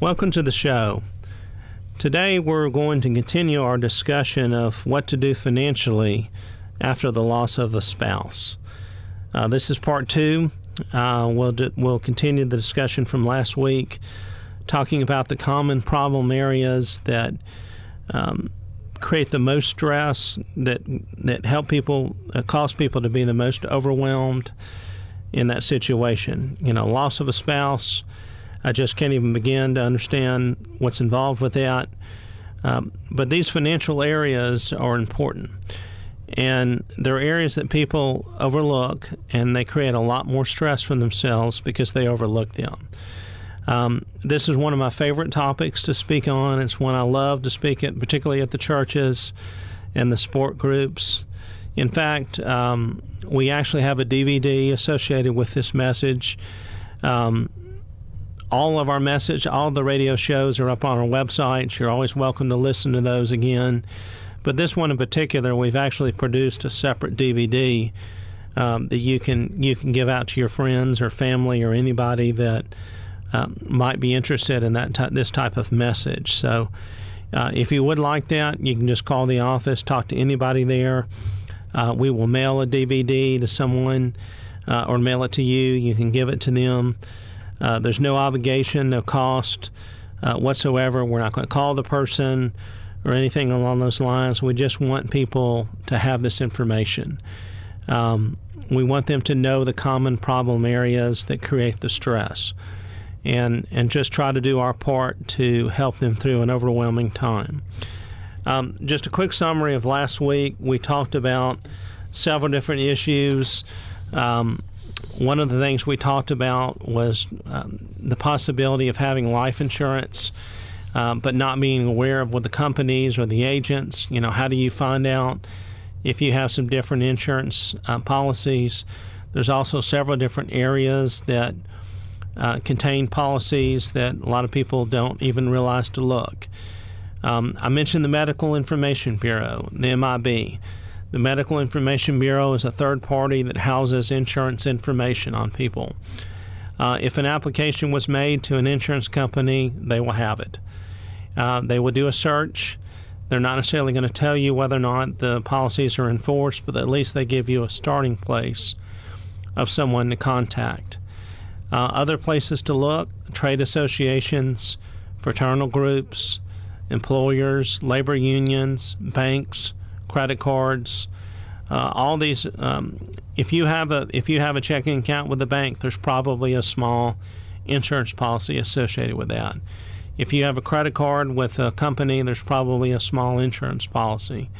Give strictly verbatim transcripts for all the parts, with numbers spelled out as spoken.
Welcome to the show. Today we're going to continue our discussion of what to do financially after the loss of a spouse. Uh, this is part two. Uh, we'll, do, we'll continue the discussion from last week, talking about the common problem areas that um, create the most stress, that, that help people, uh, cause people to be the most overwhelmed in that situation. You know, loss of a spouse, I just can't even begin to understand what's involved with that. Um, but these financial areas are important. And they're areas that people overlook, and they create a lot more stress for themselves because they overlook them. Um, this is one of my favorite topics to speak on. It's one I love to speak at, particularly at the churches and the sport groups. In fact, um, we actually have a D V D associated with this message. Um, All of our message, all the radio shows are up on our website. You're always welcome to listen to those again. But this one in particular, we've actually produced a separate D V D um, that you can you can give out to your friends or family or anybody that um, might be interested in that ty- this type of message. So uh, if you would like that, you can just call the office, talk to anybody there. Uh, we will mail a D V D to someone uh, or mail it to you. You can give it to them. Uh, there's no obligation, no cost uh, whatsoever. We're not going to call the person or anything along those lines. We just want people to have this information. Um, we want them to know the common problem areas that create the stress and, and just try to do our part to help them through an overwhelming time. Um, just a quick summary of last week. We talked about several different issues. Um, One of the things we talked about was um, the possibility of having life insurance, um, but not being aware of what the companies or the agents, you know, how do you find out if you have some different insurance uh, policies? There's also several different areas that uh, contain policies that a lot of people don't even realize to look. Um, I mentioned the Medical Information Bureau, the M I B. The Medical Information Bureau is a third party that houses insurance information on people. Uh, if an application was made to an insurance company, they will have it. Uh, they will do a search. They're not necessarily going to tell you whether or not the policies are enforced, but at least they give you a starting place of someone to contact. Uh, other places to look, trade associations, fraternal groups, employers, labor unions, banks, credit cards, uh, all these. Um, if you have a if you have a checking account with the bank, there's probably a small insurance policy associated with that. If you have a credit card with a company, there's probably a small insurance policy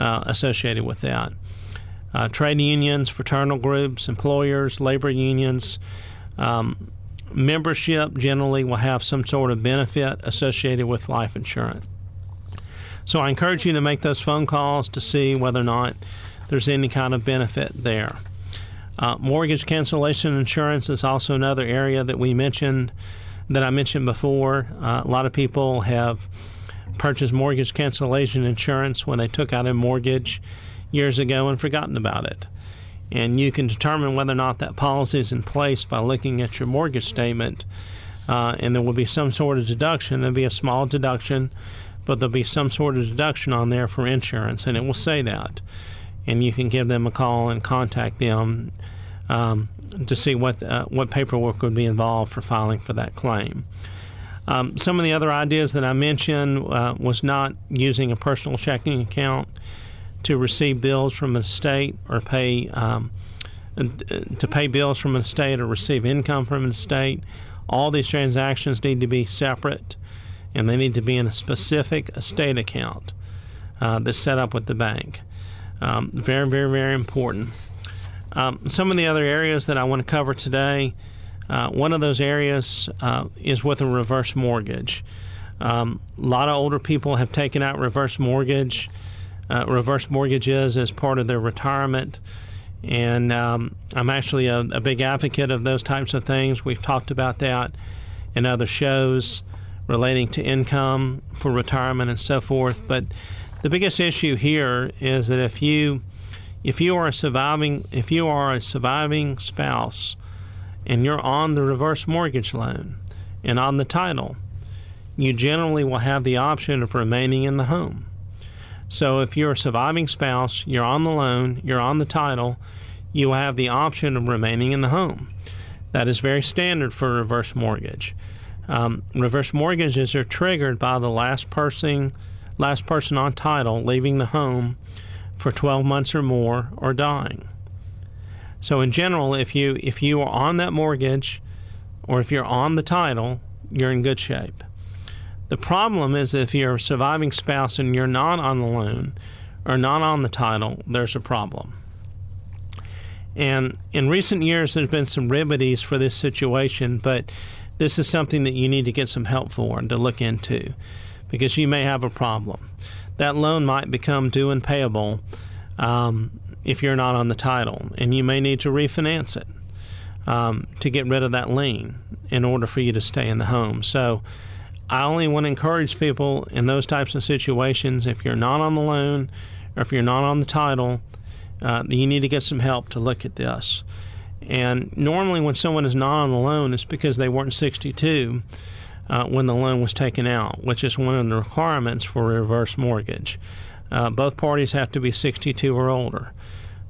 uh, associated with that. Uh, trade unions, fraternal groups, employers, labor unions, um, membership generally will have some sort of benefit associated with life insurance. So I encourage you to make those phone calls to see whether or not there's any kind of benefit there. Uh, mortgage cancellation insurance is also another area that we mentioned, that I mentioned before. Uh, a lot of people have purchased mortgage cancellation insurance when they took out a mortgage years ago and forgotten about it. And you can determine whether or not that policy is in place by looking at your mortgage statement. Uh, and there will be some sort of deduction. There'll be a small deduction, but there'll be some sort of deduction on there for insurance, and it will say that. And you can give them a call and contact them um, to see what uh, what paperwork would be involved for filing for that claim. Um, some of the other ideas that I mentioned uh, was not using a personal checking account to receive bills from an estate or pay um, to pay bills from an estate or receive income from an estate. All these transactions need to be separate, and they need to be in a specific estate account uh, that's set up with the bank. Um, very, very, very important. Um, some of the other areas that I want to cover today, uh, one of those areas uh, is with a reverse mortgage. Um, a lot of older people have taken out reverse mortgage, uh, reverse mortgages as part of their retirement, and um, I'm actually a, a big advocate of those types of things. We've talked about that in other shows relating to income for retirement and so forth. But the biggest issue here is that if you if you are a surviving if you are a surviving spouse and you're on the reverse mortgage loan and on the title, you generally will have the option of remaining in the home. So if you're a surviving spouse, you're on the loan, you're on the title, you have the option of remaining in the home. That is very standard for a reverse mortgage. Um, reverse mortgages are triggered by the last person, last person on title leaving the home for twelve months or more or dying. So in general, if you, if you are on that mortgage or if you're on the title, you're in good shape. The problem is if you're a surviving spouse and you're not on the loan or not on the title, there's a problem. And in recent years, there's been some remedies for this situation, but this is something that you need to get some help for and to look into, because you may have a problem. That loan might become due and payable um, if you're not on the title, and you may need to refinance it um, to get rid of that lien in order for you to stay in the home. So I only want to encourage people in those types of situations, if you're not on the loan or if you're not on the title, uh, you need to get some help to look at this. And normally when someone is not on the loan, it's because they weren't sixty-two uh, when the loan was taken out, which is one of the requirements for a reverse mortgage. Uh, both parties have to be sixty-two or older.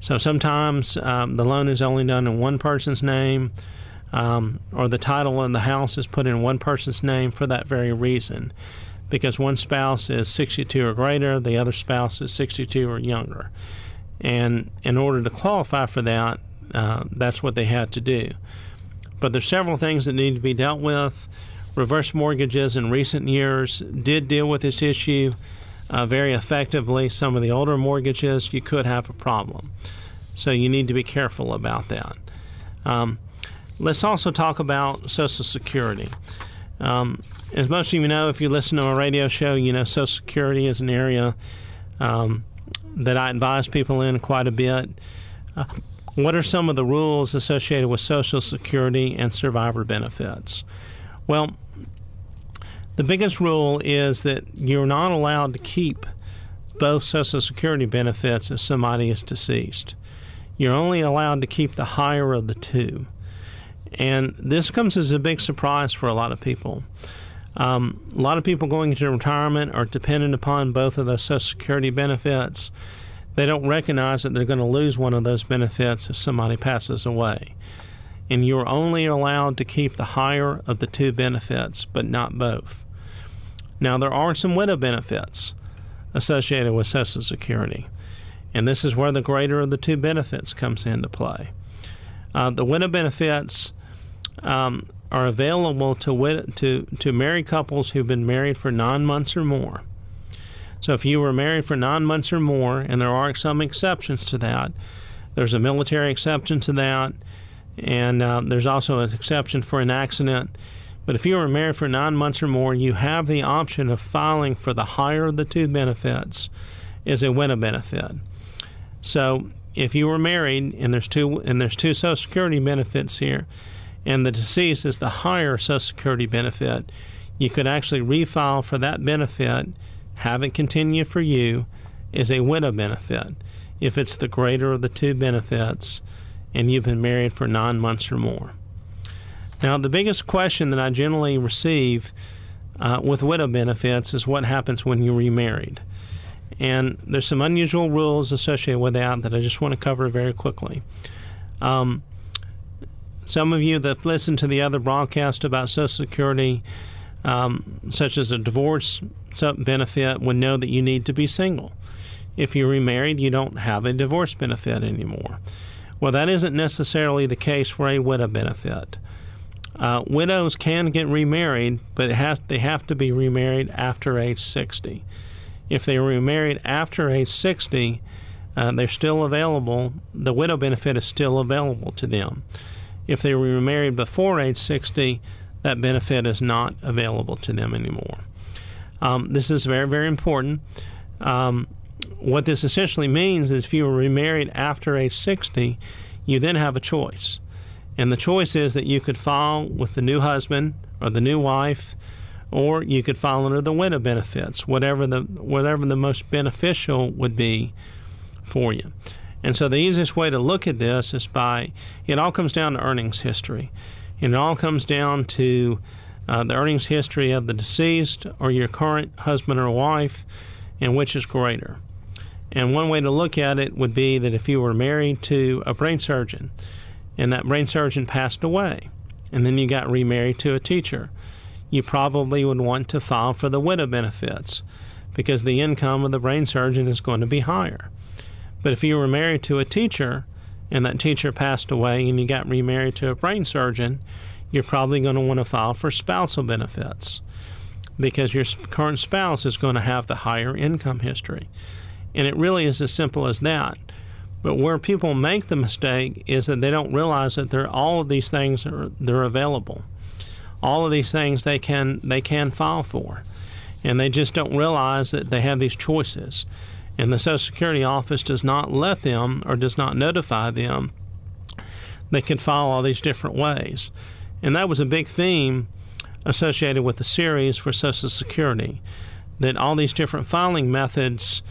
So sometimes um, the loan is only done in one person's name, um, or the title in the house is put in one person's name for that very reason, because one spouse is sixty-two or greater, the other spouse is sixty-two or younger. And in order to qualify for that, Uh, that's what they had to do. But there's several things that need to be dealt with. Reverse mortgages in recent years did deal with this issue uh, very effectively. Some of the older mortgages, you could have a problem. So you need to be careful about that. Um, let's also talk about Social Security. Um, as most of you know, if you listen to a radio show, you know Social Security is an area um, that I advise people in quite a bit. Uh, What are some of the rules associated with Social Security and survivor benefits? Well, the biggest rule is that you're not allowed to keep both Social Security benefits if somebody is deceased. You're only allowed to keep the higher of the two. And this comes as a big surprise for a lot of people. Um, a lot of people going into retirement are dependent upon both of those Social Security benefits. They don't recognize that they're going to lose one of those benefits if somebody passes away. And you're only allowed to keep the higher of the two benefits, but not both. Now, there are some widow benefits associated with Social Security, and this is where the greater of the two benefits comes into play. Uh, the widow benefits um, are available to, wid- to, to married couples who've been married for nine months or more. So if you were married for nine months or more, and there are some exceptions to that, there's a military exception to that, and uh, there's also an exception for an accident. But if you were married for nine months or more, you have the option of filing for the higher of the two benefits as a widow benefit. So if you were married, and there's two, and there's two Social Security benefits here, and the deceased is the higher Social Security benefit, you could actually refile for that benefit, have it continue for you is a widow benefit if it's the greater of the two benefits and you've been married for nine months or more. Now, the biggest question that I generally receive uh, with widow benefits is what happens when you're remarried. And there's some unusual rules associated with that that I just want to cover very quickly. Um, some of you that listen to the other broadcast about Social Security, um, such as a divorce benefit, would know that you need to be single. If you're remarried, you don't have a divorce benefit anymore. Well, that isn't necessarily the case for a widow benefit. Uh, widows can get remarried, but it has, they have to be remarried after age sixty. If they were remarried after age sixty, uh, they're still available. The widow benefit is still available to them. If they were remarried before age sixty, that benefit is not available to them anymore. Um, this is very, very important. Um, what this essentially means is if you were remarried after age sixty, you then have a choice. And the choice is that you could file with the new husband or the new wife, or you could file under the widow benefits, whatever the whatever the most beneficial would be for you. And so the easiest way to look at this is by, it all comes down to earnings history. It all comes down to uh, the earnings history of the deceased or your current husband or wife, and which is greater. And one way to look at it would be that if you were married to a brain surgeon and that brain surgeon passed away and then you got remarried to a teacher, you probably would want to file for the widow benefits because the income of the brain surgeon is going to be higher. But if you were married to a teacher and that teacher passed away and you got remarried to a brain surgeon, you're probably going to want to file for spousal benefits because your current spouse is going to have the higher income history. And it really is as simple as that. But where people make the mistake is that they don't realize that there all of these things are they're available. All of these things they can they can file for. And they just don't realize that they have these choices. And the Social Security office does not let them or does not notify them they can file all these different ways. And that was a big theme associated with the series for Social Security, that all these different filing methods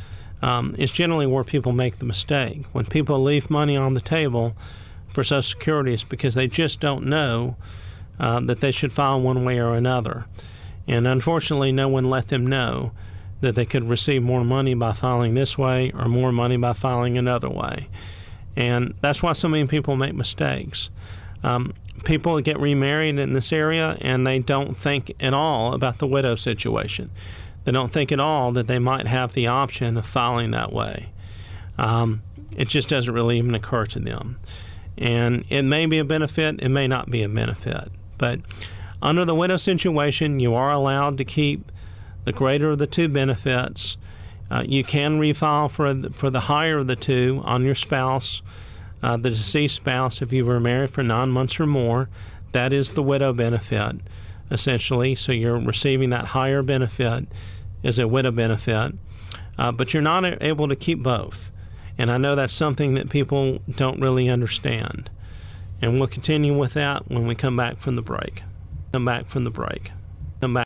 Um, is generally where people make the mistake. When people leave money on the table for Social Security, it's because they just don't know uh, that they should file one way or another. And unfortunately, no one let them know that they could receive more money by filing this way or more money by filing another way. And that's why so many people make mistakes. Um, people get remarried in this area and they don't think at all about the widow situation. They don't think at all that they might have the option of filing that way. Um, it just doesn't really even occur to them. And it may be a benefit, it may not be a benefit. But under the widow situation, you are allowed to keep the greater of the two benefits. Uh, you can refile for the, for the higher of the two on your spouse, uh, the deceased spouse, if you were married for nine months or more. That is the widow benefit, essentially. So you're receiving that higher benefit is a widow benefit, uh, but you're not able to keep both. And I know that's something that people don't really understand. And we'll continue with that when we come back from the break. Come back from the break. Come back.